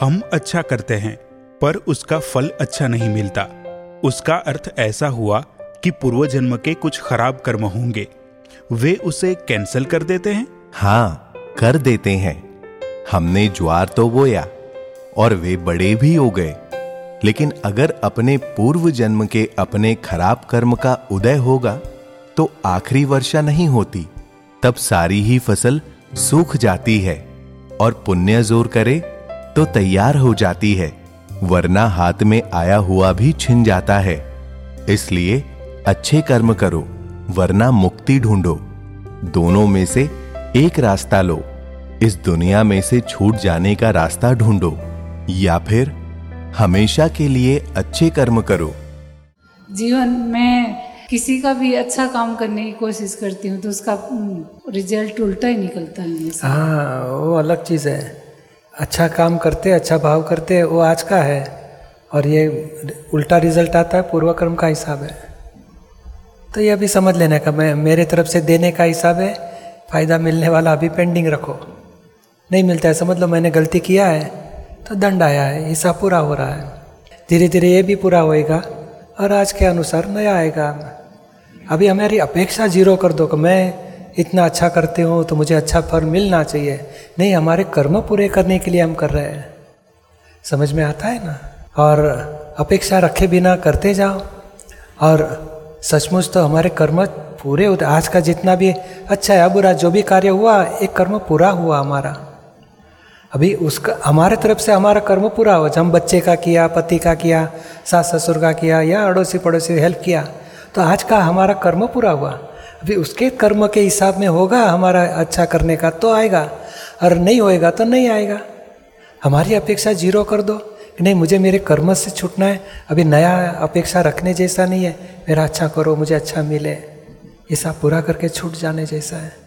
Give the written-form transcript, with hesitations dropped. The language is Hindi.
हम अच्छा करते हैं पर उसका फल अच्छा नहीं मिलता, उसका अर्थ ऐसा हुआ कि पूर्व जन्म के कुछ खराब कर्म होंगे। वे उसे कैंसिल कर देते हैं। हाँ, कर देते हैं। हमने ज्वार तो बोया और वे बड़े भी हो गए, लेकिन अगर अपने पूर्व जन्म के अपने खराब कर्म का उदय होगा तो आखिरी वर्षा नहीं होती, तब सारी ही फसल सूख जाती है और पुण्य जोर करे तो तैयार हो जाती है, वरना हाथ में आया हुआ भी छिन जाता है। इसलिए अच्छे कर्म करो वरना मुक्ति ढूंढो, दोनों में से एक रास्ता लो, इस दुनिया में से छूट जाने का रास्ता ढूंढो या फिर हमेशा के लिए अच्छे कर्म करो। जीवन में किसी का भी अच्छा काम करने की कोशिश करती हूँ तो उसका रिजल्ट उल्टा ही निकलता है। हाँ, वो अलग चीज़ है। अच्छा काम करते, अच्छा भाव करते, वो आज का है और ये उल्टा रिजल्ट आता है, पूर्वकर्म का हिसाब है। तो ये अभी समझ लेने का, मैं मेरे तरफ से देने का हिसाब है, फ़ायदा मिलने वाला अभी पेंडिंग रखो। नहीं मिलता है समझ लो मैंने गलती किया है तो दंड आया है, हिसाब पूरा हो रहा है। धीरे धीरे ये भी पूरा होएगा और आज के अनुसार नया आएगा। अभी हमारी अपेक्षा जीरो कर दो कि मैं इतना अच्छा करते हूँ तो मुझे अच्छा फल मिलना चाहिए। नहीं, हमारे कर्म पूरे करने के लिए हम कर रहे हैं। समझ में आता है ना? और अपेक्षा रखे बिना करते जाओ और सचमुच तो हमारे कर्म पूरे होते। आज का जितना भी अच्छा या बुरा जो भी कार्य हुआ, एक कर्म पूरा हुआ हमारा। अभी उसका हमारे तरफ से हमारा कर्म पूरा हो, जब हम बच्चे का किया, पति का किया, सास ससुर का किया या अड़ोसी पड़ोसी हेल्प किया, तो आज का हमारा कर्म पूरा हुआ। अभी उसके कर्म के हिसाब में होगा हमारा अच्छा करने का तो आएगा और नहीं होएगा तो नहीं आएगा। हमारी अपेक्षा जीरो कर दो कि नहीं मुझे मेरे कर्म से छूटना है, अभी नया अपेक्षा रखने जैसा नहीं है। मेरा अच्छा करो मुझे अच्छा मिले, ये सब पूरा करके छूट जाने जैसा है।